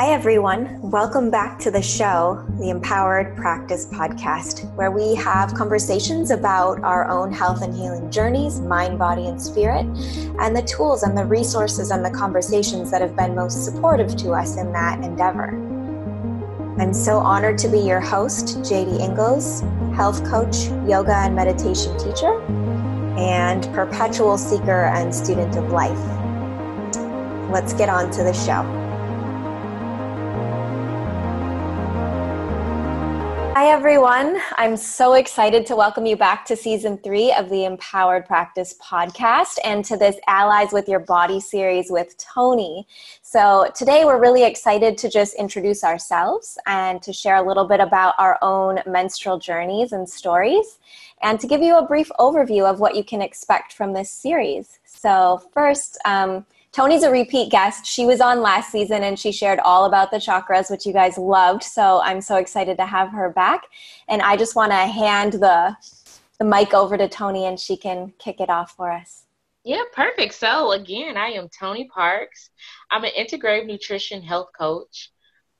Hi everyone, welcome back to the show, the Empowered Practice Podcast, where we have conversations about our own health and healing journeys, mind, body, and spirit, and the tools and the resources and the conversations that have been most supportive to us in that endeavor. I'm so honored to be your host, J.D. Ingalls, health coach, yoga and meditation teacher, and perpetual seeker and student of life. Let's get on to the show. Hi, everyone. I'm so excited to welcome you back to Season 3 of the Empowered Practice Podcast and to this Allies with Your Body series with Tony. So today we're really excited to just introduce ourselves and to share a little bit about our own menstrual journeys and stories and to give you a brief overview of what you can expect from this series. So first, Tony's a repeat guest. She was on last season and she shared all about the chakras, which you guys loved. So I'm so excited to have her back. And I just want to hand the mic over to Tony and she can kick it off for us. Yeah, perfect. So again, I am Tony Parks. I'm an integrative nutrition health coach,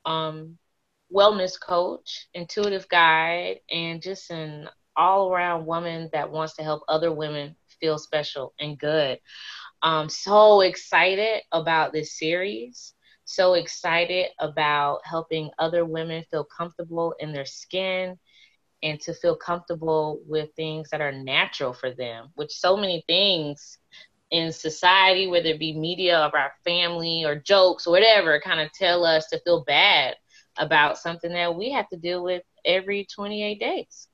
wellness coach, intuitive guide, and just an all-around woman that wants to help other women feel special and good. I'm so excited about this series, so excited about helping other women feel comfortable in their skin and to feel comfortable with things that are natural for them, which so many things in society, whether it be media of our family or jokes or whatever, kind of tell us to feel bad about something that we have to deal with every 28 days.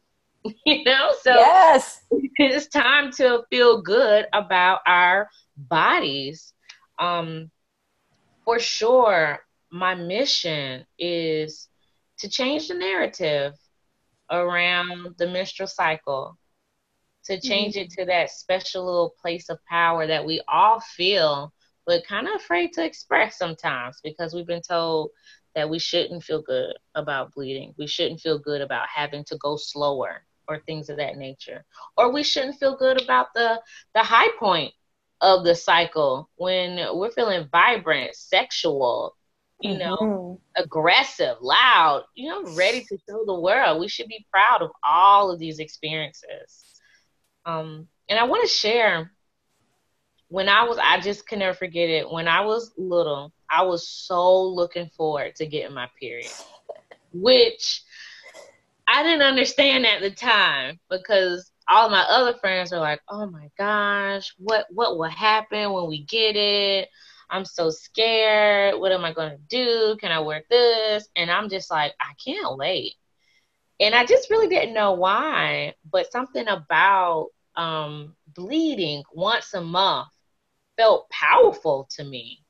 You know, so yes, it's time to feel good about our bodies. For sure, my mission is to change the narrative around the menstrual cycle, to change it to that special little place of power that we all feel, but kind of afraid to express sometimes because we've been told that we shouldn't feel good about bleeding. We shouldn't feel good about having to go slower, or things of that nature. Or we shouldn't feel good about the high point of the cycle when we're feeling vibrant, sexual, you know, aggressive, loud, you know, ready to show the world. We should be proud of all of these experiences. And I want to share, I just can never forget it. When I was little, I was so looking forward to getting my period, which I didn't understand at the time because all my other friends were like, oh my gosh, what will happen when we get it? I'm so scared. What am I going to do? Can I wear this? And I'm just like, I can't wait. And I just really didn't know why, but something about bleeding once a month felt powerful to me.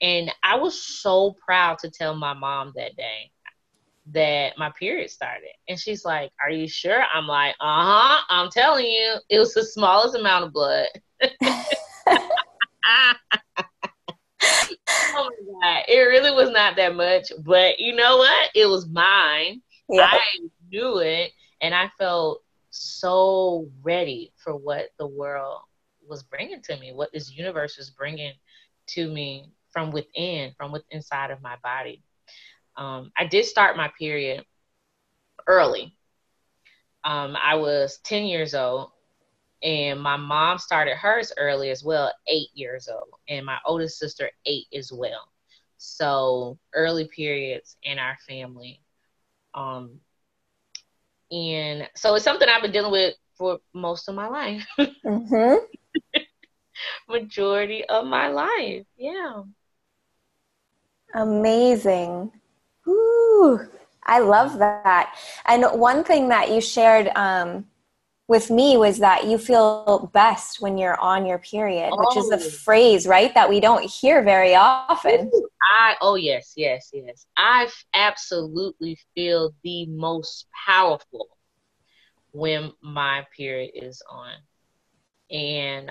And I was so proud to tell my mom that day that my period started. And she's like, are you sure? I'm like, uh-huh. I'm telling you, it was the smallest amount of blood. Oh my God. It really was not that much, but you know what? It was mine. Yeah. I knew it. And I felt so ready for what the world was bringing to me, what this universe was bringing to me from inside of my body. I did start my period early. I was 10 years old and my mom started hers early as well, 8 years old. And my oldest sister, 8 as well. So early periods in our family. And so it's something I've been dealing with for most of my life. Majority of my life. Yeah. Amazing. Ooh, I love that. And one thing that you shared with me was that you feel best when you're on your period, which is a phrase, right, that we don't hear very often. Yes. I absolutely feel the most powerful when my period is on. And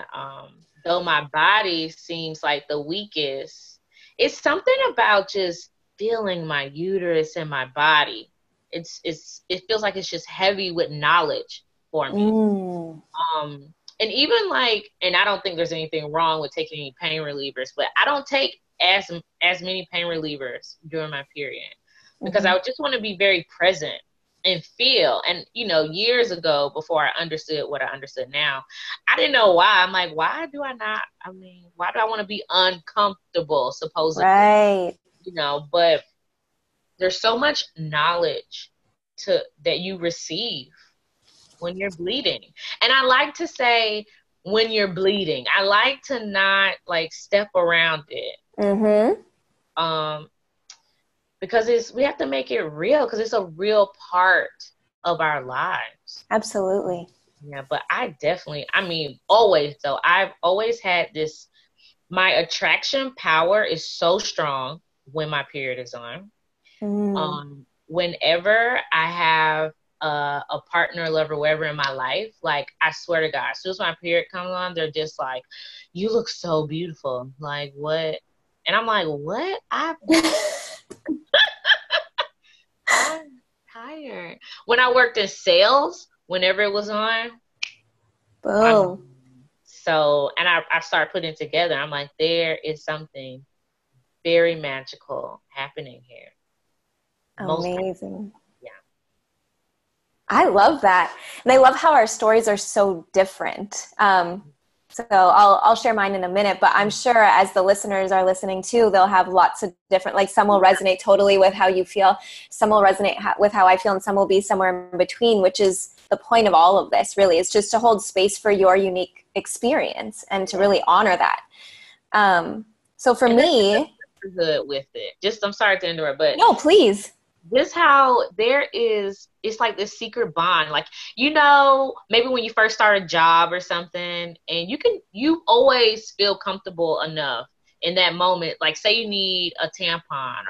though my body seems like the weakest, it's something about just feeling my uterus and my body. It feels like it's just heavy with knowledge for me. And even like, and I don't think there's anything wrong with taking any pain relievers, but I don't take as many pain relievers during my period, because I just want to be very present and feel. And, you know, years ago, before I understood what I understood now, I didn't know why. I'm like, why do I not, I mean, why do I want to be uncomfortable, supposedly? Right. You know, but there's so much knowledge that you receive when you're bleeding. And I like to say when you're bleeding, I like to not like step around it. Mm-hmm. Because we have to make it real, because it's a real part of our lives. Absolutely. Yeah, but I've always had this, my attraction power is so strong when my period is on. Mm. Whenever I have a partner, lover, whatever in my life, like, I swear to God, as soon as my period comes on, they're just like, you look so beautiful. Like, what? And I'm like, what? I'm tired. When I worked in sales, whenever it was on, boom. I started putting it together. I'm like, there is something very magical happening here. Amazing. Yeah. I love that. And I love how our stories are so different. So I'll share mine in a minute, but I'm sure as the listeners are listening too, they'll have lots of different, like, some will resonate totally with how you feel, some will resonate with how I feel, and some will be somewhere in between, which is the point of all of this, really. It's just to hold space for your unique experience and to really honor that. So for me... good with it. I'm sorry to interrupt, but... No, please. This how there is, it's like this secret bond. Like, you know, maybe when you first start a job or something, and you always feel comfortable enough in that moment. Like, say you need a tampon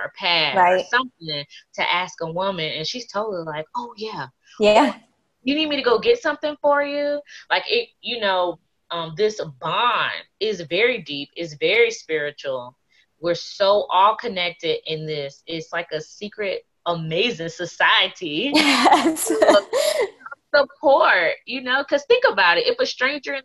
or pad or something to ask a woman, and she's totally like, oh, yeah. Yeah. You need me to go get something for you? Like, it, you know, this bond is very deep. It's very spiritual. We're so all connected in this. It's like a secret amazing society. Yes. Support, you know, because think about it. If a stranger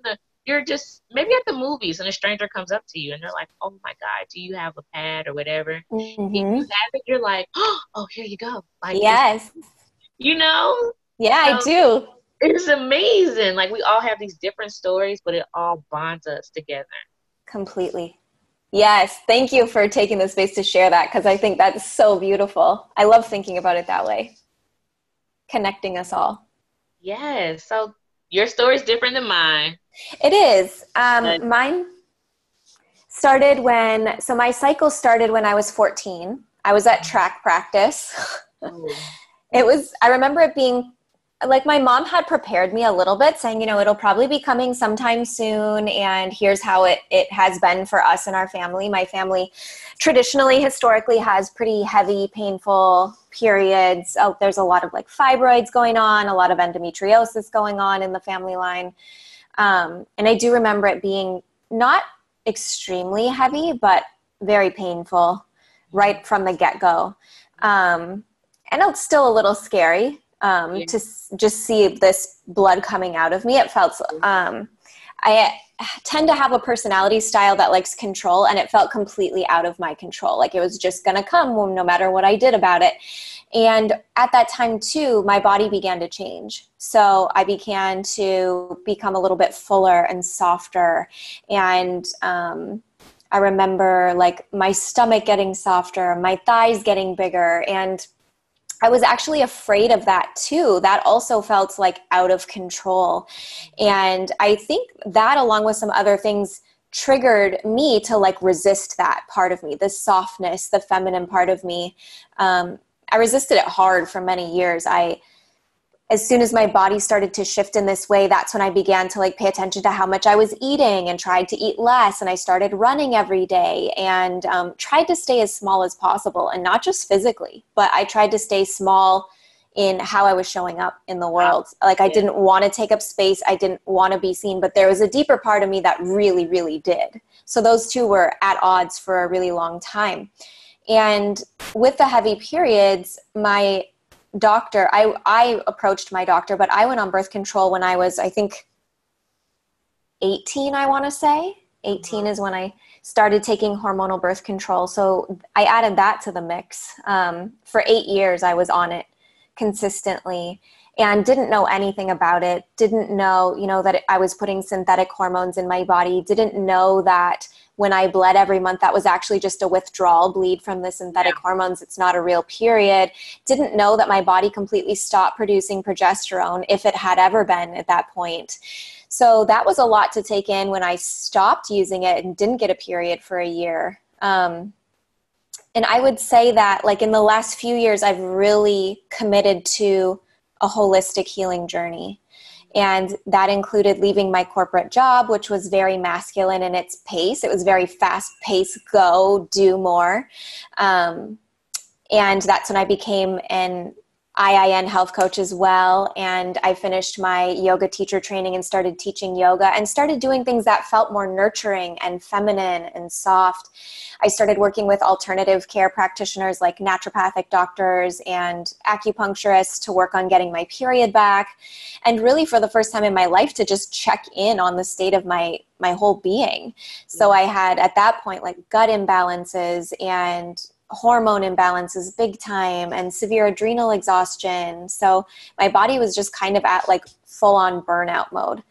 you're just maybe at the movies and a stranger comes up to you and they're like, oh my God, do you have a pad or whatever? Mm-hmm. If you have it, you're like, oh, here you go. Like, yes. You know? Yeah, I do. It's amazing. Like, we all have these different stories, but it all bonds us together. Completely. Yes. Thank you for taking the space to share that, because I think that's so beautiful. I love thinking about it that way. Connecting us all. Yes. So your story is different than mine. It is. Mine started so my cycle started when I was 14. I was at track practice. I remember it being like, my mom had prepared me a little bit, saying, you know, it'll probably be coming sometime soon, and here's how it has been for us and our family. My family traditionally, historically, has pretty heavy, painful periods. There's a lot of, like, fibroids going on, a lot of endometriosis going on in the family line. And I do remember it being not extremely heavy, but very painful right from the get-go. And it's still a little scary. To just see this blood coming out of me. It felt, I tend to have a personality style that likes control, and it felt completely out of my control. Like, it was just going to come no matter what I did about it. And at that time too, my body began to change. So I began to become a little bit fuller and softer. And, I remember, like, my stomach getting softer, my thighs getting bigger, and I was actually afraid of that too. That also felt like out of control. And I think that, along with some other things, triggered me to, like, resist that part of me, the softness, the feminine part of me. I resisted it hard for many years. As soon as my body started to shift in this way, that's when I began to, like, pay attention to how much I was eating and tried to eat less. And I started running every day and tried to stay as small as possible, and not just physically, but I tried to stay small in how I was showing up in the world. Like, I didn't want to take up space. I didn't want to be seen, but there was a deeper part of me that really, really did. So those two were at odds for a really long time. And with the heavy periods, my doctor, I approached my doctor, but I went on birth control when I was, I think, 18, I want to say. 18 is when I started taking hormonal birth control. So I added that to the mix. For 8 years, I was on it consistently and didn't know anything about it. Didn't know, you know, that I was putting synthetic hormones in my body. Didn't know that when I bled every month, that was actually just a withdrawal bleed from the synthetic hormones. It's not a real period. Didn't know that my body completely stopped producing progesterone, if it had ever been at that point. So that was a lot to take in when I stopped using it and didn't get a period for a year. And I would say that, like, in the last few years, I've really committed to a holistic healing journey. And that included leaving my corporate job, which was very masculine in its pace. It was very fast paced, go, do more. And that's when I became an IIN health coach as well. And I finished my yoga teacher training and started teaching yoga and started doing things that felt more nurturing and feminine and soft. I started working with alternative care practitioners like naturopathic doctors and acupuncturists to work on getting my period back. And really, for the first time in my life, to just check in on the state of my whole being. So I had, at that point, like, gut imbalances and hormone imbalances big time and severe adrenal exhaustion. So my body was just kind of at, like, full on burnout mode.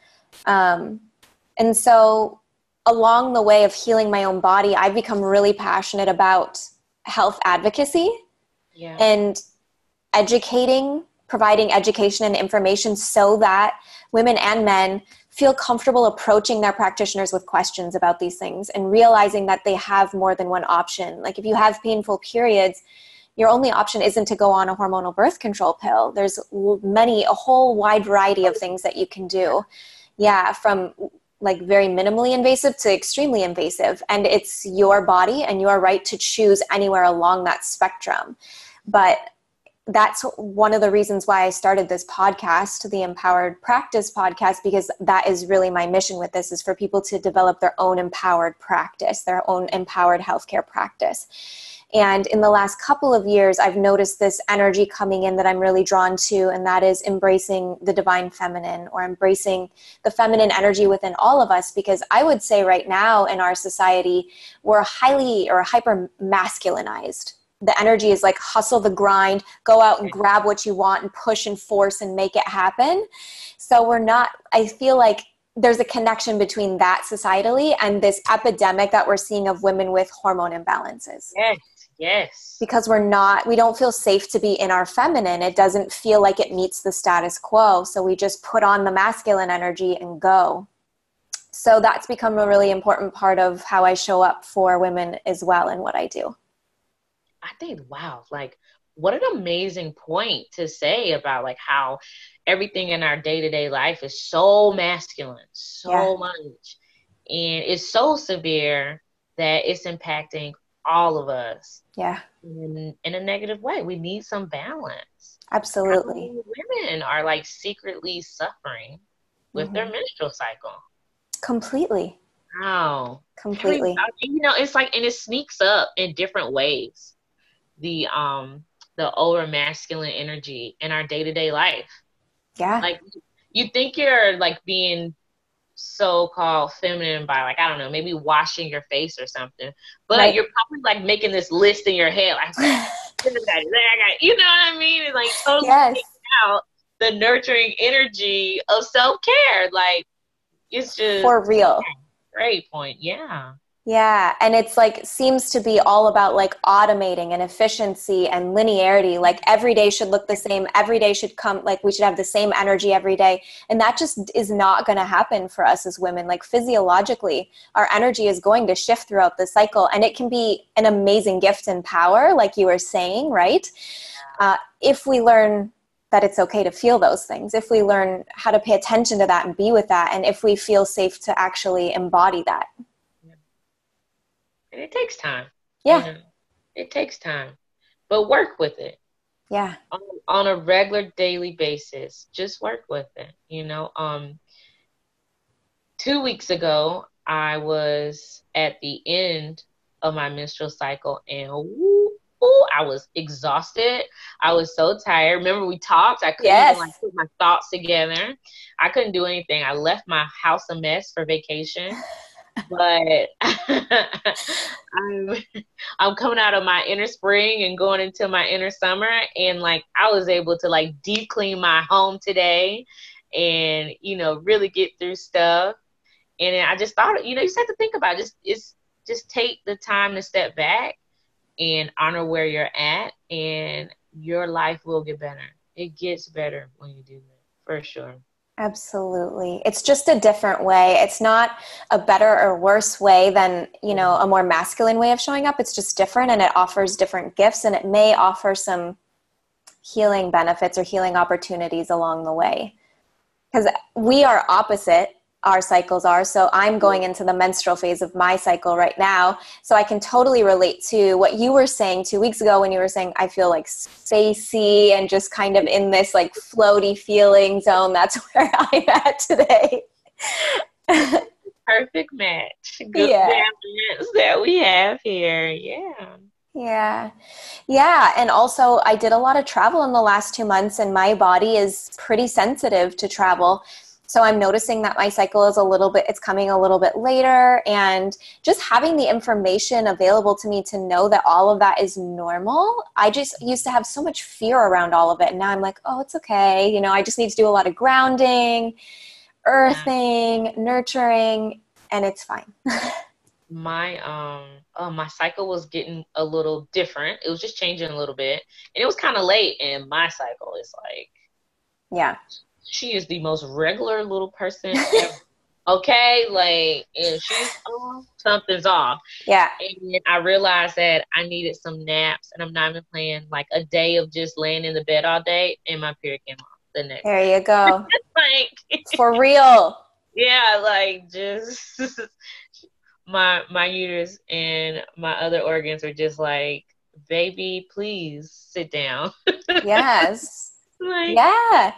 And so along the way of healing my own body, I've become really passionate about health advocacy and providing education and information so that women and men feel comfortable approaching their practitioners with questions about these things and realizing that they have more than one option. Like, if you have painful periods, your only option isn't to go on a hormonal birth control pill. There's a whole wide variety of things that you can do. Yeah, from, like, very minimally invasive to extremely invasive. And it's your body and your right to choose anywhere along that spectrum. But that's one of the reasons why I started this podcast, the Empowered Practice Podcast, because that is really my mission with this, is for people to develop their own empowered practice, their own empowered healthcare practice. And in the last couple of years, I've noticed this energy coming in that I'm really drawn to, and that is embracing the divine feminine, or embracing the feminine energy within all of us, because I would say right now in our society, we're highly or hyper masculinized. The energy is like hustle, the grind, go out and grab what you want and push and force and make it happen. So I feel like there's a connection between that societally and this epidemic that we're seeing of women with hormone imbalances. Yes. Because we don't feel safe to be in our feminine. It doesn't feel like it meets the status quo. So we just put on the masculine energy and go. So that's become a really important part of how I show up for women as well in what I do. I think, wow, like, what an amazing point to say about, like, how everything in our day-to-day life is so masculine, so much. And it's so severe that it's impacting all of us in a negative way. We need some balance. Absolutely. I mean, women are, like, secretly suffering with their menstrual cycle. Completely. Wow. Completely. You know, it's like, and it sneaks up in different ways. The over masculine energy in our day-to-day life. Yeah. Like, you think you're, like, being so-called feminine by, like, I don't know, maybe washing your face or something, but right. You're probably, like, making this list in your head. Like, you know what I mean? It's like totally taking out the nurturing energy of self-care. Like, it's just for real. Great point. Yeah. Yeah. And it's, like, seems to be all about, like, automating and efficiency and linearity. Like, every day should look the same. Every day should come, like, we should have the same energy every day. And that just is not going to happen for us as women. Like, physiologically, our energy is going to shift throughout the cycle, and it can be an amazing gift and power, like you were saying, right? If we learn that it's okay to feel those things, if we learn how to pay attention to that and be with that, and if we feel safe to actually embody that. And it takes time. Yeah. You know, it takes time. But work with it. Yeah. On a regular daily basis. Just work with it. You know, 2 weeks ago, I was at the end of my menstrual cycle, and I was exhausted. I was so tired. Remember, we talked. I couldn't even, like, put my thoughts together. I couldn't do anything. I left my house a mess for vacation. But I'm coming out of my inner spring and going into my inner summer, and like I was able to like deep clean my home today and, you know, really get through stuff. And I just thought, you know, you just have to think about it. Just take the time to step back and honor where you're at, and your life will get better. It gets better when you do that, for sure. Absolutely. It's just a different way. It's not a better or worse way than, you know, a more masculine way of showing up. It's just different, and it offers different gifts, and it may offer some healing benefits or healing opportunities along the way. Because we are opposite, our cycles are. So I'm going into the menstrual phase of my cycle right now. So I can totally relate to what you were saying 2 weeks ago when you were saying, I feel like spacey and just kind of in this like floaty feeling zone. That's where I'm at today. Perfect match. Good balance that we have here. Yeah. Yeah. Yeah. And also I did a lot of travel in the last 2 months, and my body is pretty sensitive to travel. So I'm noticing that my cycle is it's coming a little bit later, and just having the information available to me to know that all of that is normal. I just used to have so much fear around all of it. And now I'm like, oh, it's okay. You know, I just need to do a lot of grounding, earthing, nurturing, and it's fine. My cycle was getting a little different. It was just changing a little bit, and it was kind of late in my cycle. It's like, yeah. She is the most regular little person ever. Okay, like, if she's off, something's off. Yeah. And I realized that I needed some naps, and I'm not even playing, like a day of just laying in the bed all day, and my period came off the next day. There you go. Like, for real. Yeah, like, just my uterus and my other organs are just like, baby, please sit down. Yes. Like, yeah,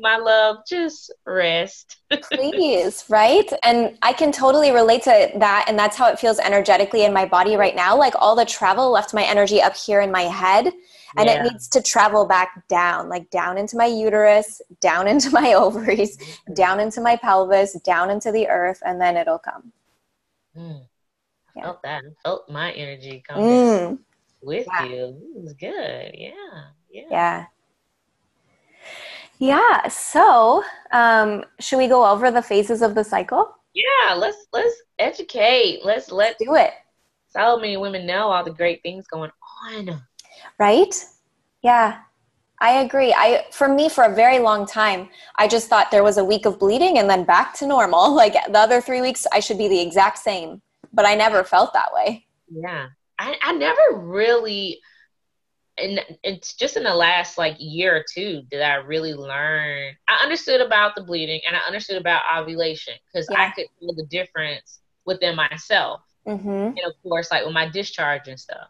my love, just rest. Please, right? And I can totally relate to that, and that's how it feels energetically in my body right now. Like, all the travel left my energy up here in my head, and it needs to travel back down, like down into my uterus, down into my ovaries, down into my pelvis, down into the earth, and then it'll come. I felt that. I felt my energy coming with you. It was good. Yeah. Yeah. So, should we go over the phases of the cycle? Yeah. Let's educate. Let's do it. So many women know all the great things going on. Right? Yeah. I agree. For a very long time, I just thought there was a week of bleeding and then back to normal. Like the other 3 weeks, I should be the exact same, but I never felt that way. Yeah. I never really. And it's just in the last like year or two did I really learn. I understood about the bleeding, and I understood about ovulation because I could feel the difference within myself. Mm-hmm. And of course, like with my discharge and stuff.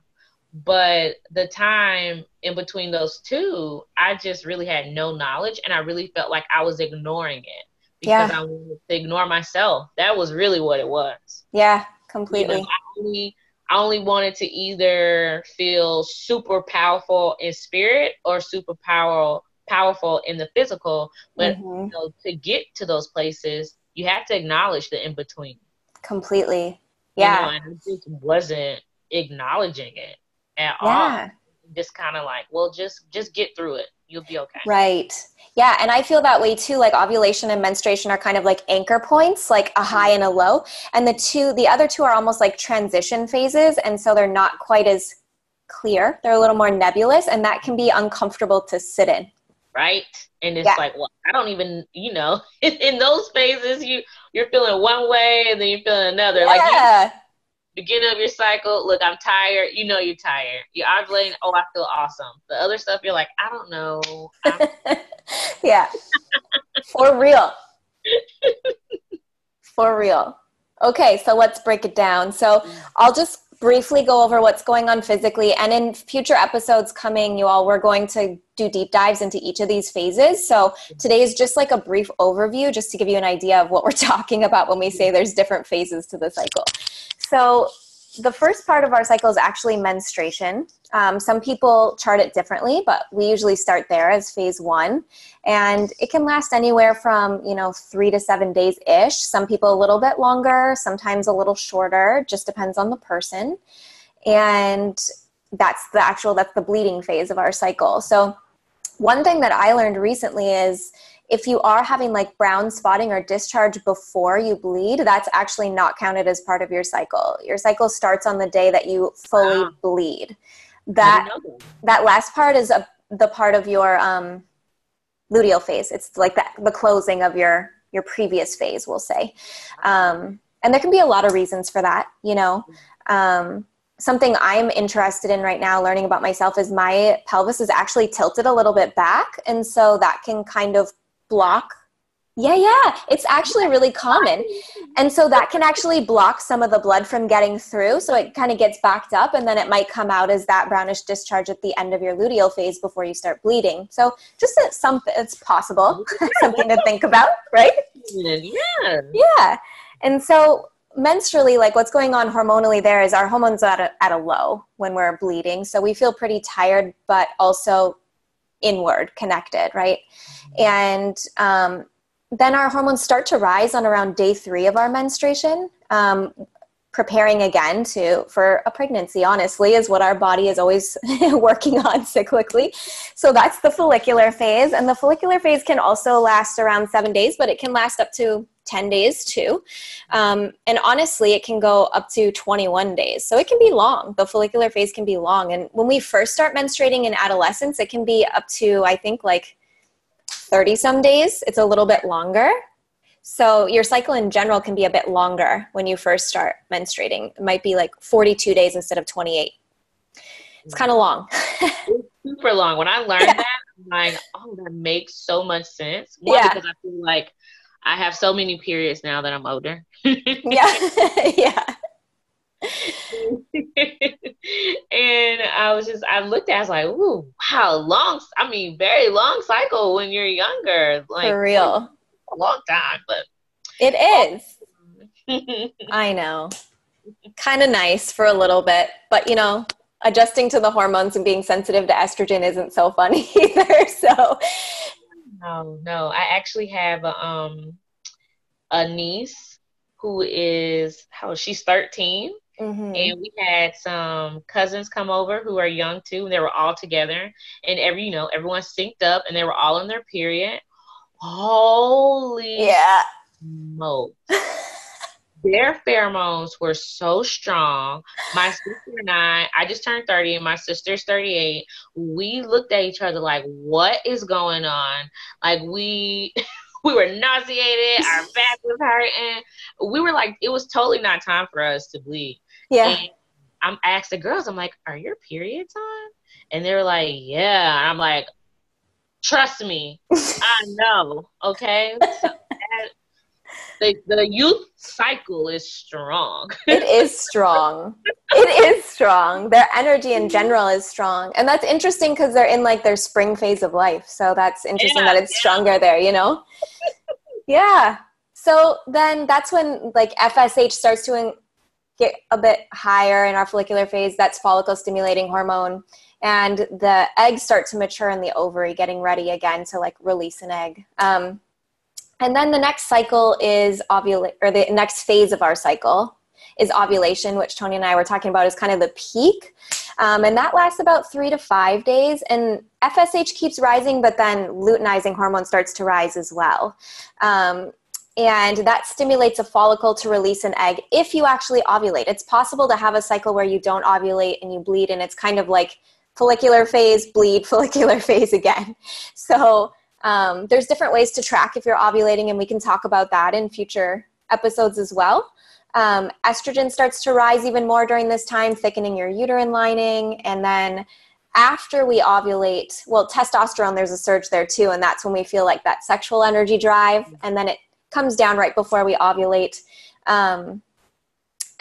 But the time in between those two, I just really had no knowledge, and I really felt like I was ignoring it because I wanted to ignore myself. That was really what it was. Yeah, completely. You know, I only wanted to either feel super powerful in spirit or super powerful in the physical. But you know, to get to those places, you have to acknowledge the in-between. Completely. Yeah. You know, and I just wasn't acknowledging it at all. Just kind of like, well, just get through it. You'll be okay. Right. Yeah. And I feel that way too. Like ovulation and menstruation are kind of like anchor points, like a high and a low. And the other two are almost like transition phases. And so they're not quite as clear. They're a little more nebulous, and that can be uncomfortable to sit in. Right. And it's like, well, I don't even, you know, in those phases, you're feeling one way and then you're feeling another. Yeah. Like beginning of your cycle, look, I'm tired. You know you're tired. You're ovulating. Oh, I feel awesome. The other stuff, you're like, I don't know. Yeah. For real. For real. Okay, so let's break it down. So I'll just briefly go over what's going on physically. And in future episodes coming, you all, we're going to do deep dives into each of these phases. So today is just like a brief overview, just to give you an idea of what we're talking about when we say there's different phases to the cycle. So the first part of our cycle is actually menstruation. Some people chart it differently, but we usually start there as phase one. And it can last anywhere from, 3 to 7 days-ish. Some people a little bit longer, sometimes a little shorter, just depends on the person. And that's the bleeding phase of our cycle. So one thing that I learned recently is if you are having like brown spotting or discharge before you bleed, that's actually not counted as part of your cycle. Your cycle starts on the day that you fully bleed. That last part is the part of your luteal phase. It's like the closing of your previous phase, we'll say. And there can be a lot of reasons for that, Something I'm interested in right now, learning about myself, is my pelvis is actually tilted a little bit back. And so that can kind of block. Yeah. It's actually really common. And so that can actually block some of the blood from getting through. So it kind of gets backed up and then it might come out as that brownish discharge at the end of your luteal phase before you start bleeding. So just something, it's possible, something to think about, right? Yeah. And so menstrually, like what's going on hormonally there is our hormones are at a low when we're bleeding. So we feel pretty tired, but also inward connected, right? And then our hormones start to rise on around day 3 of our menstruation, preparing again for a pregnancy, honestly, is what our body is always working on cyclically. So that's the follicular phase. And the follicular phase can also last around 7 days, but it can last up to 10 days too. And honestly, it can go up to 21 days. So it can be long. The follicular phase can be long. And when we first start menstruating in adolescence, it can be up to, I think, like 30 some days. It's a little bit longer. So your cycle in general can be a bit longer when you first start menstruating. It might be like 42 days instead of 28. It's kind of long. It's super long. When I learned that, I'm like, oh, that makes so much sense. One, because I feel like I have so many periods now that I'm older. And I looked at it, I was like, ooh, wow, very long cycle when you're younger. Like, for real. Like, a long time, but it is. I know. Kind of nice for a little bit, but adjusting to the hormones and being sensitive to estrogen isn't so fun either. So no. I actually have a niece who is she's 13. Mm-hmm. And we had some cousins come over who are young too, and they were all together, and everyone synced up, and they were all in their period. Holy smoke. Their pheromones were so strong. My sister and I just turned 30 and my sister's 38. We looked at each other like, what is going on? Like we were nauseated. Our back was hurting. We were like, it was totally not time for us to bleed. Yeah. And I asked the girls, I'm like, are your periods on? And they were like, yeah. And I'm like, trust me, I know, okay? So the youth cycle is strong. It is strong. It is strong. Their energy in general is strong. And that's interesting because they're in like their spring phase of life. So that's interesting that it's stronger there, Yeah. So then that's when like FSH starts to get a bit higher in our follicular phase. That's follicle stimulating hormone. And the eggs start to mature in the ovary, getting ready again to like release an egg. And then the next cycle is the next phase of our cycle is ovulation, which Tony and I were talking about is kind of the peak. And that lasts about 3 to 5 days. And FSH keeps rising, but then luteinizing hormone starts to rise as well. And that stimulates a follicle to release an egg if you actually ovulate. It's possible to have a cycle where you don't ovulate and you bleed, and it's kind of like follicular phase, bleed, follicular phase again. So there's different ways to track if you're ovulating, and we can talk about that in future episodes as well. Estrogen starts to rise even more during this time, thickening your uterine lining. And then after we ovulate, testosterone, there's a surge there too. And that's when we feel like that sexual energy drive. And then it comes down right before we ovulate.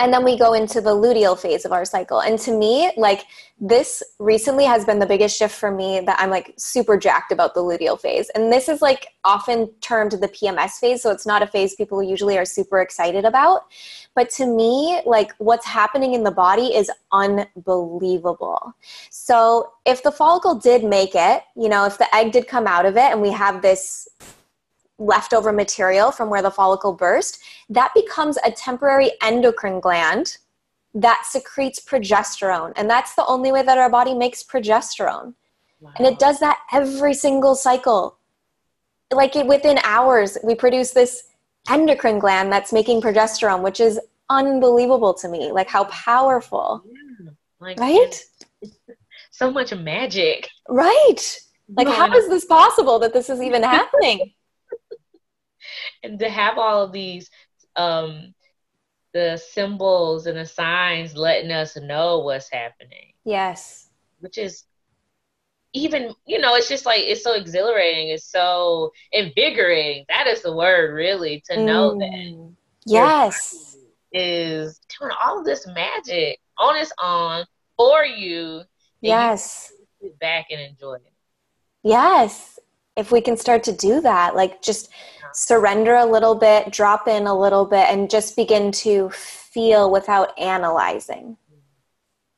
And then we go into the luteal phase of our cycle. And to me, like, this recently has been the biggest shift for me, that I'm like super jacked about the luteal phase. And this is like often termed the PMS phase. So it's not a phase people usually are super excited about. But to me, like, what's happening in the body is unbelievable. So if the follicle did make it, you know, if the egg did come out of it and we have this leftover material from where the follicle burst, that becomes a temporary endocrine gland that secretes progesterone. And that's the only way that our body makes progesterone. Wow. And it does that every single cycle. Like, it, within hours, we produce this endocrine gland that's making progesterone, which is unbelievable to me. Like, how powerful. Yeah. Like, right? So much magic. Right. Like, yeah. How is this possible that this is even happening? And to have all of these, the symbols and the signs letting us know what's happening. Yes. Which is even, you know, it's just like, it's so exhilarating. It's so invigorating. That is the word, really, to know that. Yes. Is doing all of this magic on its own for you. Yes. You sit back and enjoy it. Yes. If we can start to do that, like, just surrender a little bit, drop in a little bit, and just begin to feel without analyzing.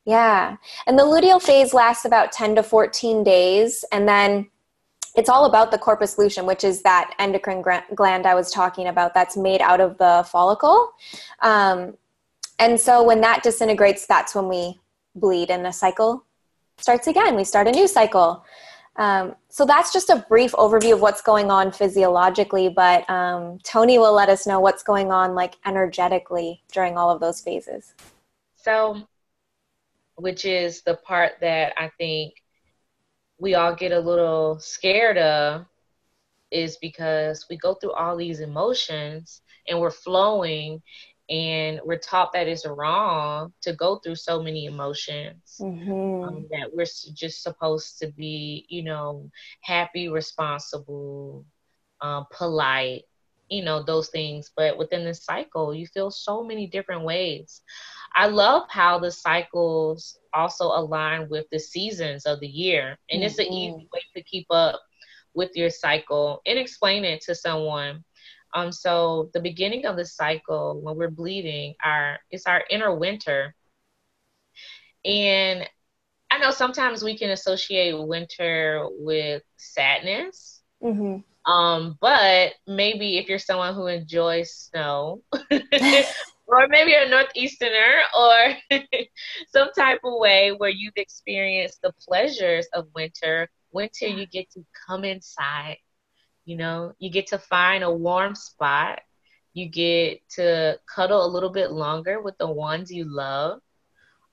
Yeah. And the luteal phase lasts about 10 to 14 days. And then it's all about the corpus luteum, which is that endocrine gland I was talking about that's made out of the follicle. And so when that disintegrates, that's when we bleed and the cycle starts again. We start a new cycle. So that's just a brief overview of what's going on physiologically, but Tony will let us know what's going on, like, energetically during all of those phases. So, which is the part that I think we all get a little scared of, is because we go through all these emotions and we're flowing, and we're taught that it's wrong to go through so many emotions, that we're just supposed to be, you know, happy, responsible, polite, you know, those things. But within the cycle, you feel so many different ways. I love how the cycles also align with the seasons of the year. And it's an easy way to keep up with your cycle and explain it to someone. So the beginning of the cycle, when we're bleeding, it's our inner winter. And I know sometimes we can associate winter with sadness. But maybe if you're someone who enjoys snow, or maybe a Northeasterner, or some type of way where you've experienced the pleasures of winter, you get to come inside. You know, you get to find a warm spot. You get to cuddle a little bit longer with the ones you love.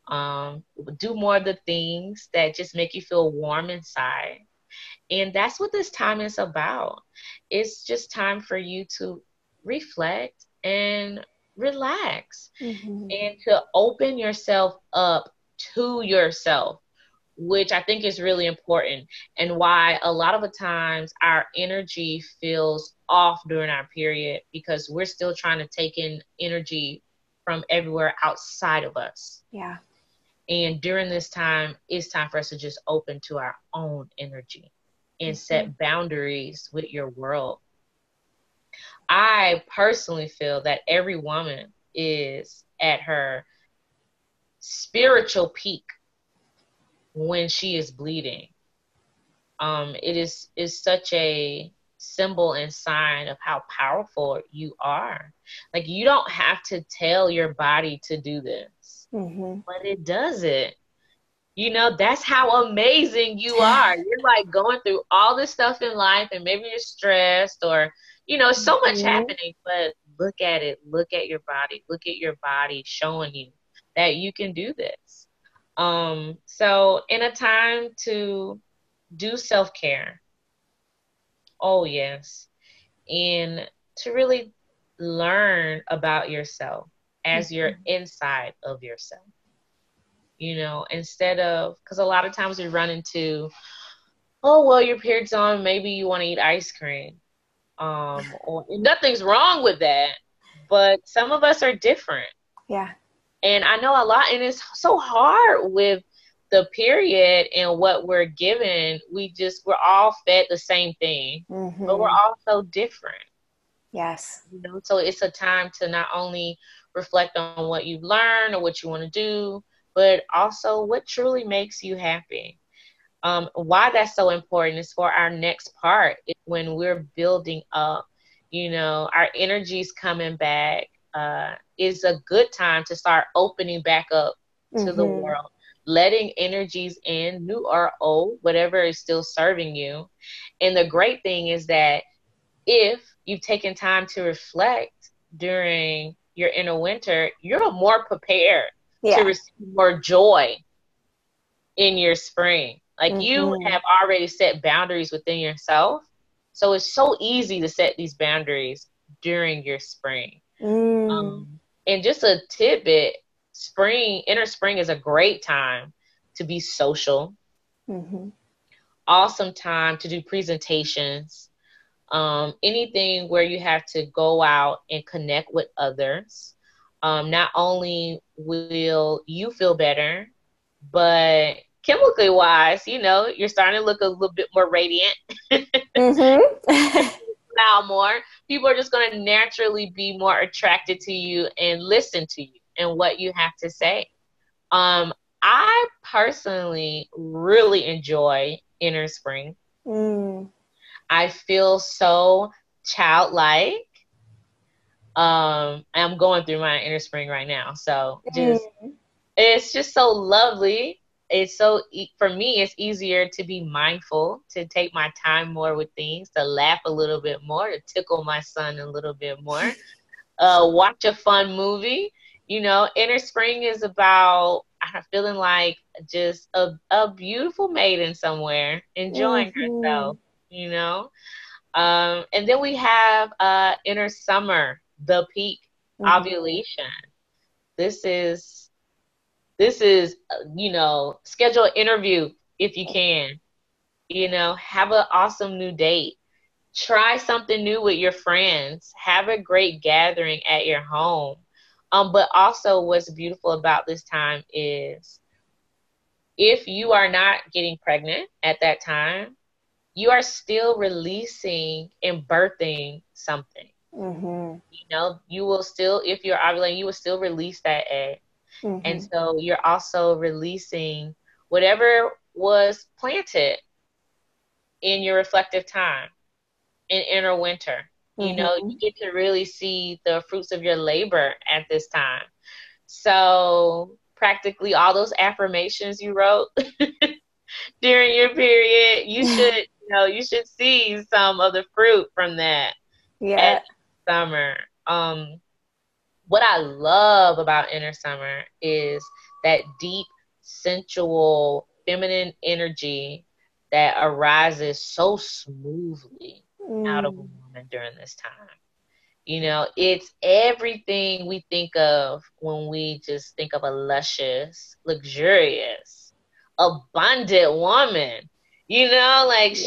Do more of the things that just make you feel warm inside. And that's what this time is about. It's just time for you to reflect and relax and to open yourself up to yourself, which I think is really important, and why a lot of the times our energy feels off during our period, because we're still trying to take in energy from everywhere outside of us. Yeah. And during this time, it's time for us to just open to our own energy and set boundaries with your world. I personally feel that every woman is at her spiritual peak when she is bleeding. It is such a symbol and sign of how powerful you are. Like, you don't have to tell your body to do this, but it does it. You know, that's how amazing you are. You're like going through all this stuff in life, and maybe you're stressed, or, you know, so much happening, but look at it. Look at your body. Look at your body showing you that you can do this. So in a time to do self-care. Oh, yes. And to really learn about yourself as you're inside of yourself, you know, instead of, because a lot of times we run into, oh, well, your period's on, maybe you want to eat ice cream. Or nothing's wrong with that, but some of us are different. Yeah. And I know a lot, and it's so hard with the period and what we're given. We're all fed the same thing, mm-hmm. but we're all so different. Yes. You know, so it's a time to not only reflect on what you've learned or what you want to do, but also what truly makes you happy. Why that's so important is for our next part, when we're building up, you know, our energy's coming back. Is a good time to start opening back up to mm-hmm. the world, letting energies in, new or old, whatever is still serving you. And the great thing is that if you've taken time to reflect during your inner winter, you're more prepared to receive more joy in your spring. Like mm-hmm. you have already set boundaries within yourself. So it's so easy to set these boundaries during your spring. Mm. And just a tidbit, inner spring is a great time to be social. Mm-hmm. Awesome time to do presentations. Anything where you have to go out and connect with others. Not only will you feel better, but chemically wise, you know, you're starting to look a little bit more radiant. Mm-hmm. Now more people are just going to naturally be more attracted to you and listen to you and what you have to say. I personally really enjoy inner spring. Mm. I feel so childlike. I'm going through my inner spring right now, so it's just so lovely. It's so, for me, it's easier to be mindful, to take my time more with things, to laugh a little bit more, to tickle my son a little bit more, watch a fun movie. You know, inner spring is about feeling like just a beautiful maiden somewhere, enjoying mm-hmm. herself, you know. And then we have inner summer, the peak, mm-hmm. ovulation. This is, you know, schedule an interview if you can, you know, have an awesome new date, try something new with your friends, have a great gathering at your home. But also what's beautiful about this time is if you are not getting pregnant at that time, you are still releasing and birthing something, mm-hmm. you know, you will still, if you're ovulating, you will still release that egg. Mm-hmm. And so you're also releasing whatever was planted in your reflective time in inner winter. Mm-hmm. You know, you get to really see the fruits of your labor at this time. So practically all those affirmations you wrote during your period, you should, you know, you should see some of the fruit from that at summer. What I love about inner summer is that deep, sensual, feminine energy that arises so smoothly out of a woman during this time. You know, it's everything we think of when we just think of a luscious, luxurious, abundant woman. You know, like she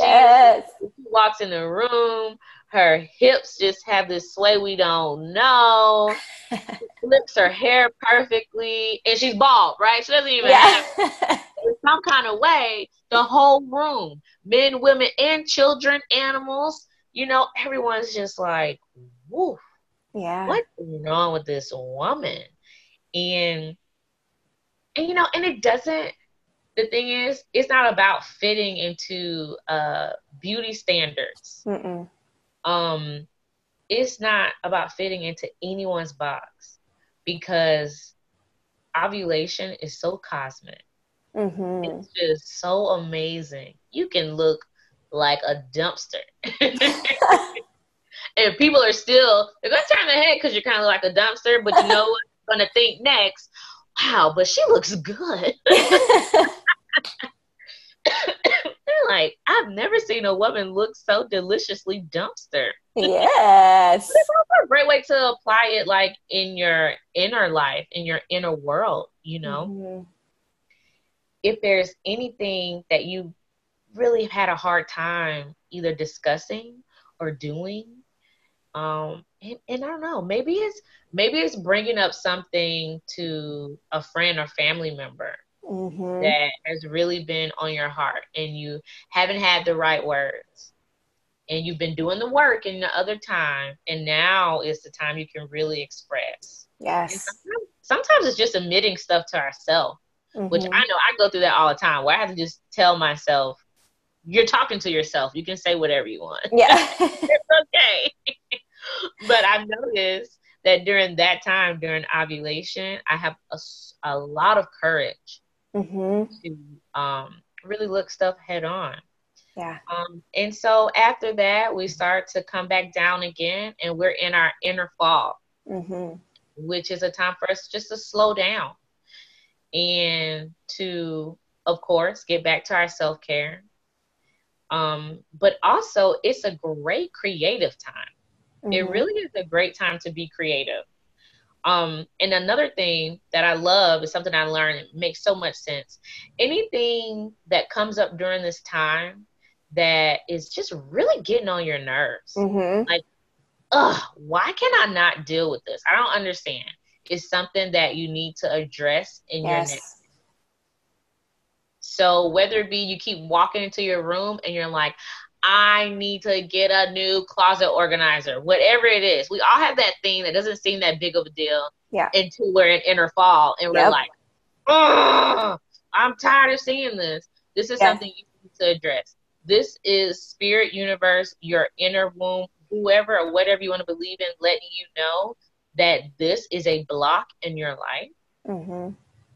walks in the room, her hips just have this sway we don't know. She flips her hair perfectly. And she's bald, right? She doesn't even have in some kind of way, the whole room, men, women, and children, animals, you know, everyone's just like, woof. Yeah. What's going on with this woman? And you know, and it doesn't, the thing is, it's not about fitting into beauty standards. Mm-mm. It's not about fitting into anyone's box, because ovulation is so cosmic. Mm-hmm. It's just so amazing. You can look like a dumpster and people are still, they're going to turn their head because you're kind of like a dumpster, but you know what they're going to think next. Wow, but she looks good. They're like, I've never seen a woman look so deliciously dumpster. Yes. It's also a great way to apply it, like in your inner life, in your inner world, you know. Mm-hmm. If there's anything that you really had a hard time either discussing or doing, And I don't know, maybe it's bringing up something to a friend or family member mm-hmm. that has really been on your heart, and you haven't had the right words, and you've been doing the work in the other time, and now is the time you can really express. Yes. Sometimes it's just admitting stuff to ourselves, mm-hmm. which I know I go through that all the time, where I have to just tell myself, you're talking to yourself. You can say whatever you want. Yeah. It's okay. But I've noticed that during that time, during ovulation, I have a lot of courage mm-hmm. to really look stuff head on. Yeah. And so after that, we start to come back down again, and we're in our inner fall, mm-hmm. which is a time for us just to slow down and to, of course, get back to our self-care. But also, it's a great creative time. Mm-hmm. It really is a great time to be creative. And another thing that I love is something I learned. It makes so much sense. Anything that comes up during this time that is just really getting on your nerves. Mm-hmm. Like, why can I not deal with this? I don't understand. It's something that you need to address in yes. your next. So whether it be you keep walking into your room and you're like, I need to get a new closet organizer, whatever it is. We all have that thing that doesn't seem that big of a deal yeah. until we're in inner fall and we're yep. like, oh, I'm tired of seeing this. This is yeah. something you need to address. This is spirit, universe, your inner womb, whoever or whatever you want to believe in, letting you know that this is a block in your life. Mm-hmm.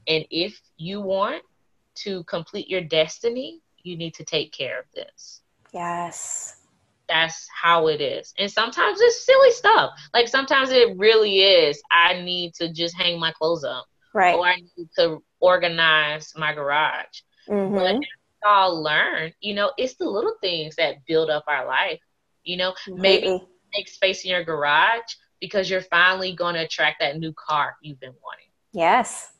And if you want to complete your destiny, you need to take care of this. Yes. That's how it is. And sometimes it's silly stuff. Like sometimes it really is, I need to just hang my clothes up. Right. Or I need to organize my garage. Mm-hmm. But as we all learn, it's the little things that build up our life. Maybe make space in your garage because you're finally going to attract that new car you've been wanting. Yes.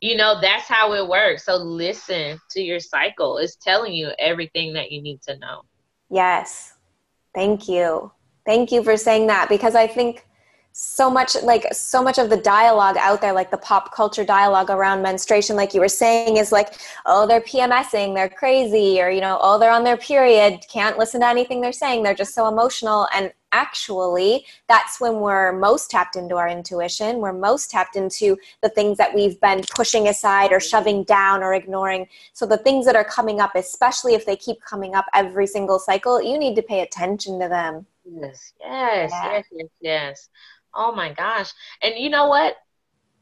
That's how it works. So listen to your cycle. It's telling you everything that you need to know. Yes. Thank you. Thank you for saying that, because I think so much of the dialogue out there, like the pop culture dialogue around menstruation, like you were saying, is like, oh, they're PMSing, they're crazy, or, oh, they're on their period, can't listen to anything they're saying, they're just so emotional. And actually, that's when we're most tapped into our intuition. We're most tapped into the things that we've been pushing aside or shoving down or ignoring. So the things that are coming up, especially if they keep coming up every single cycle, you need to pay attention to them. Yes, yes, yeah. yes. Oh my gosh. And you know what?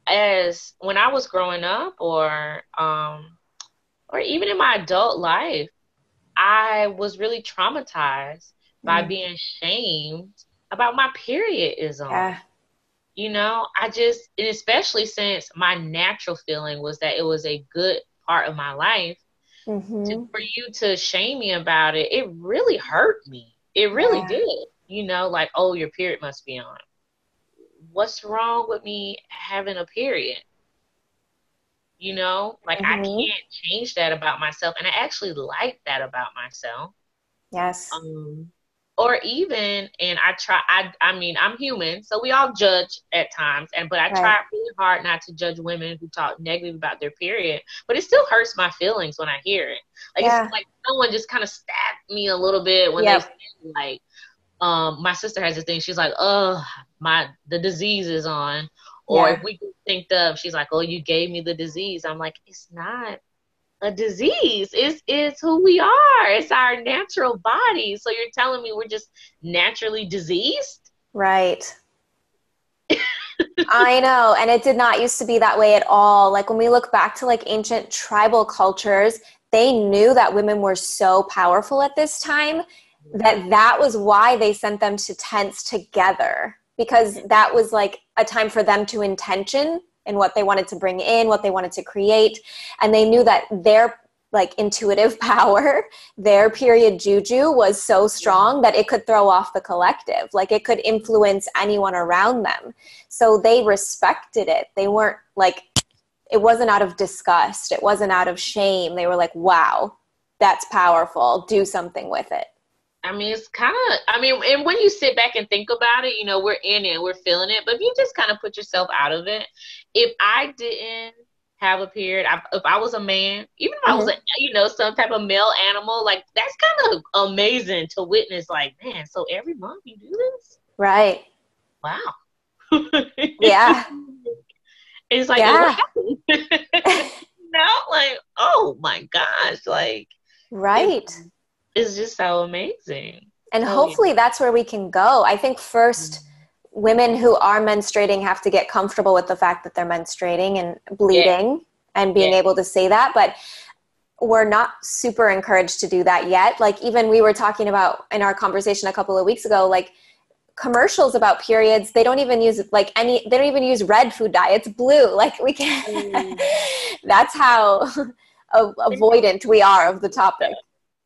As when I was growing up or even in my adult life, I was really traumatized by being shamed about my periodism. Yeah. And especially since my natural feeling was that it was a good part of my life, mm-hmm. For you to shame me about it, it really hurt me. It really yeah. did. Like, oh, your period must be on. What's wrong with me having a period? Mm-hmm. I can't change that about myself. And I actually like that about myself. Yes. I'm human, so we all judge at times. But I right. try really hard not to judge women who talk negative about their period, but it still hurts my feelings when I hear it. Like, yeah. it's like someone just kind of stabbed me a little bit when yep. they said, like, my sister has this thing. She's like, oh, the disease is on. Or yeah. if we get synced up, she's like, oh, you gave me the disease. I'm like, it's not a disease. It's who we are. It's our natural body. So you're telling me we're just naturally diseased? Right. I know. And it did not used to be that way at all. Like when we look back to like ancient tribal cultures, they knew that women were so powerful at this time that was why they sent them to tents together, because that was like a time for them to intention and what they wanted to bring in, what they wanted to create. And they knew that their like intuitive power, their period juju was so strong that it could throw off the collective. Like it could influence anyone around them. So they respected it. They weren't like, it wasn't out of disgust. It wasn't out of shame. They were like, wow, that's powerful. Do something with it. I mean, it's kind of, I mean, and when you sit back and think about it, you know, we're in it, we're feeling it, but if you just kind of put yourself out of it, if I didn't have a period, if I was a man, even if I was, you know, some type of male animal, like, that's kind of amazing to witness, like, man, so every month you do this? Right. Wow. Yeah. It's like, yeah. Now, like, oh my gosh, like. Right. It's just so amazing. And hopefully that's where we can go. I think first women who are menstruating have to get comfortable with the fact that they're menstruating and bleeding and being able to say that. But we're not super encouraged to do that yet. Like, even we were talking about in our conversation a couple of weeks ago, like, commercials about periods, they don't even use like any, they don't even use red food dye. It's blue. Like, we can't, that's how avoidant we are of the topic.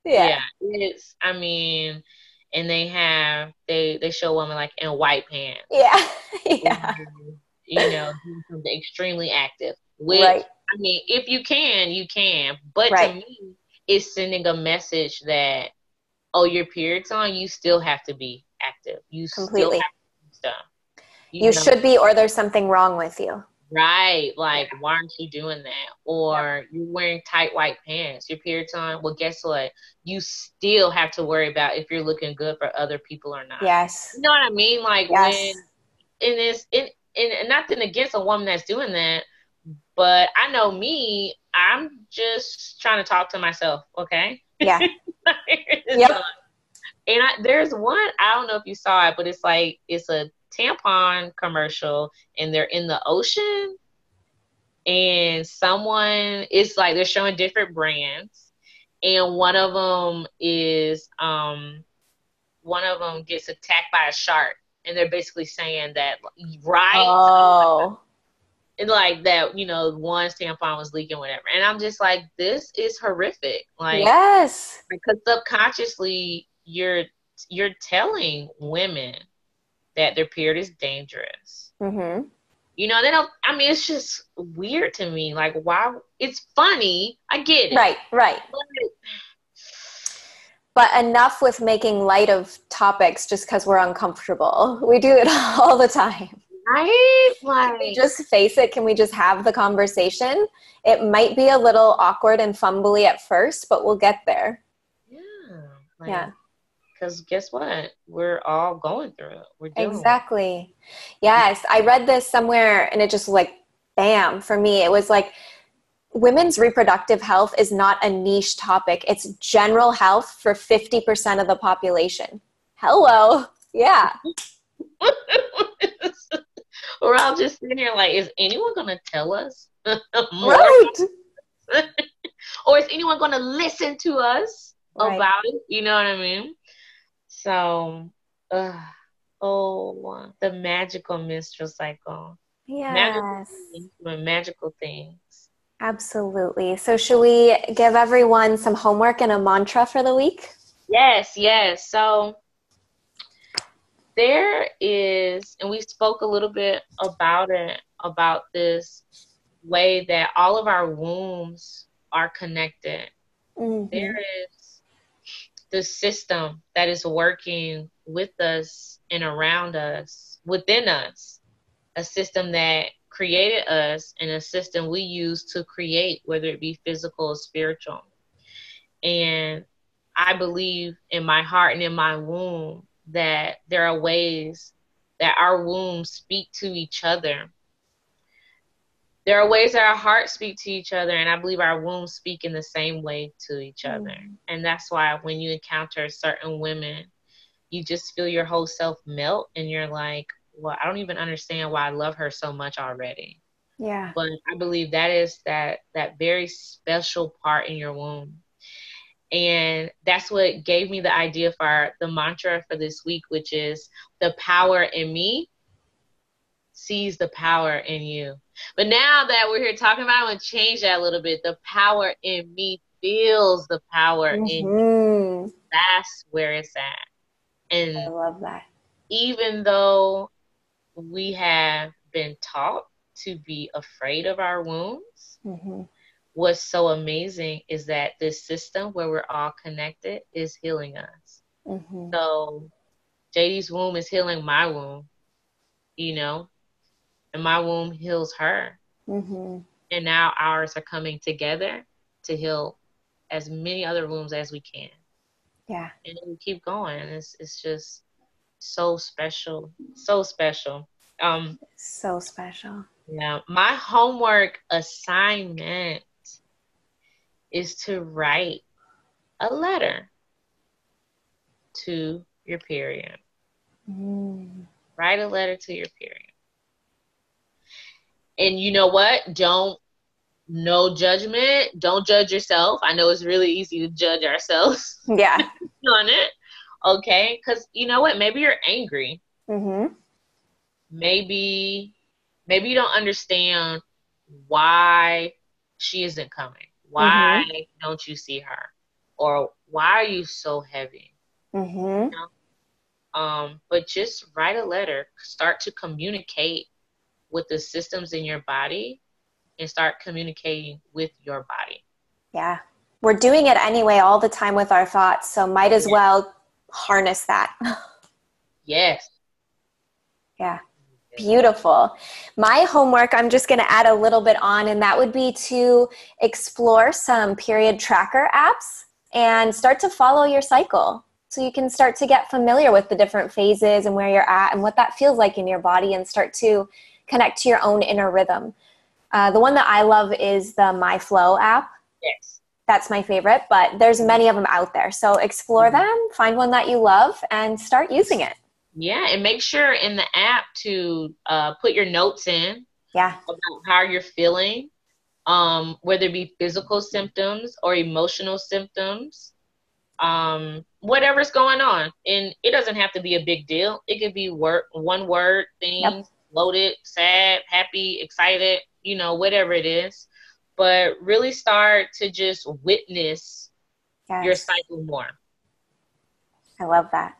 Yeah, it's, I mean, and they show women like in white pants. Yeah. You know, extremely active, which, I mean, if you can, you can. But to me, it's sending a message that, oh, your period's on, you still have to be active. You completely still have to do stuff. You should be, or there's something wrong with you. Right. Like, why aren't you doing that? Or you're wearing tight white pants, your period's on. Well, guess what? You still have to worry about if you're looking good for other people or not. Yes. You know what I mean? Like, when and nothing against a woman that's doing that, but I know me, I'm just trying to talk to myself. Okay. Yeah. And there's one, I don't know if you saw it, but it's like, it's a tampon commercial and they're in the ocean and someone, it's like they're showing different brands, and one of them gets attacked by a shark, and they're basically saying that and like that, you know, one tampon was leaking, whatever. And I'm just like, this is horrific. Like, yes, because subconsciously you're telling women that their period is dangerous. Mm-hmm. You know, they don't, I mean, it's just weird to me. Like, why? It's funny. I get it. Right. But enough with making light of topics just because we're uncomfortable. We do it all the time. Right? Like, can we just face it? Can we just have the conversation? It might be a little awkward and fumbly at first, but we'll get there. Yeah. Like, yeah. Because guess what? We're all going through it. We're doing exactly. It. Yes. I read this somewhere and it just was like, bam, for me. It was like, women's reproductive health is not a niche topic. It's general health for 50% of the population. Hello. Yeah. We're all just sitting here like, is anyone going to tell us? Right. Or is anyone going to listen to us about it? You know what I mean? So, the magical menstrual cycle. Yes. Magical things. Absolutely. So should we give everyone some homework and a mantra for the week? Yes. So there is, and we spoke a little bit about it, about this way that all of our wombs are connected. Mm-hmm. There is the system that is working with us and around us, within us, a system that created us and a system we use to create, whether it be physical or spiritual. And I believe in my heart and in my womb that there are ways that our wombs speak to each other. There are ways that our hearts speak to each other, and I believe our wombs speak in the same way to each other. And that's why when you encounter certain women, you just feel your whole self melt, and you're like, well, I don't even understand why I love her so much already. Yeah. But I believe that is that very special part in your womb. And that's what gave me the idea for the mantra for this week, which is the power in me sees the power in you. But now that we're here talking about it, I'm going to change that a little bit. The power in me feels the power in you. That's where it's at. And I love that. Even though we have been taught to be afraid of our wombs, what's so amazing is that this system where we're all connected is healing us. Mm-hmm. So J.D.'s womb is healing my womb, you know, and my womb heals her. Mm-hmm. And now ours are coming together to heal as many other wombs as we can. Yeah. And we keep going. It's just so special. So special. So special. Yeah. My homework assignment is to write a letter to your period. Mm. Write a letter to your period. And you know what? No judgment. Don't judge yourself. I know it's really easy to judge ourselves. Yeah. On it. Okay. Because you know what? Maybe you're angry. Mm-hmm. Maybe you don't understand why she isn't coming. Why mm-hmm. don't you see her? Or why are you so heavy? Mm-hmm. You know? But just write a letter. Start to communicate with the systems in your body and start communicating with your body. Yeah. We're doing it anyway all the time with our thoughts, so might as well harness that. Yes. Yeah. Beautiful. My homework, I'm just going to add a little bit on, and that would be to explore some period tracker apps and start to follow your cycle. So you can start to get familiar with the different phases and where you're at and what that feels like in your body, and start to connect to your own inner rhythm. The one that I love is the MyFlow app. Yes. That's my favorite, but there's many of them out there. So explore mm-hmm. them, find one that you love, and start using it. Yeah, and make sure in the app to put your notes in. Yeah. About how you're feeling, whether it be physical symptoms or emotional symptoms, whatever's going on. And it doesn't have to be a big deal. It could be one word things. Yep. Loaded, sad, happy, excited, you know, whatever it is. But really start to just witness yes. your cycle more. I love that.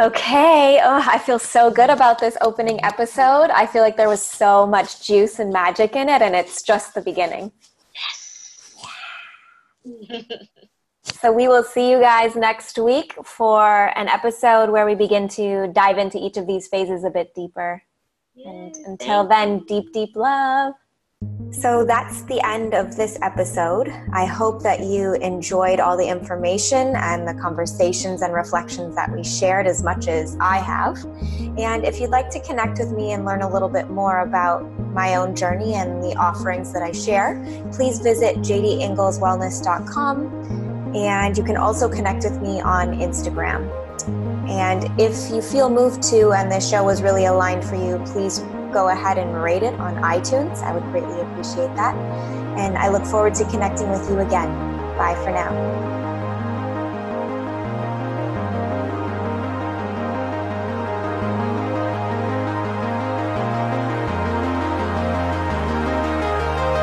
Okay. Oh, I feel so good about this opening episode. I feel like there was so much juice and magic in it, and it's just the beginning. Yes. Yeah. So we will see you guys next week for an episode where we begin to dive into each of these phases a bit deeper. And until then, deep, deep love. So that's the end of this episode. I hope that you enjoyed all the information and the conversations and reflections that we shared as much as I have. And if you'd like to connect with me and learn a little bit more about my own journey and the offerings that I share, please visit jdingallswellness.com. And you can also connect with me on Instagram. And if you feel moved to, and this show was really aligned for you, please go ahead and rate it on iTunes. I would greatly appreciate that. And I look forward to connecting with you again. Bye for now.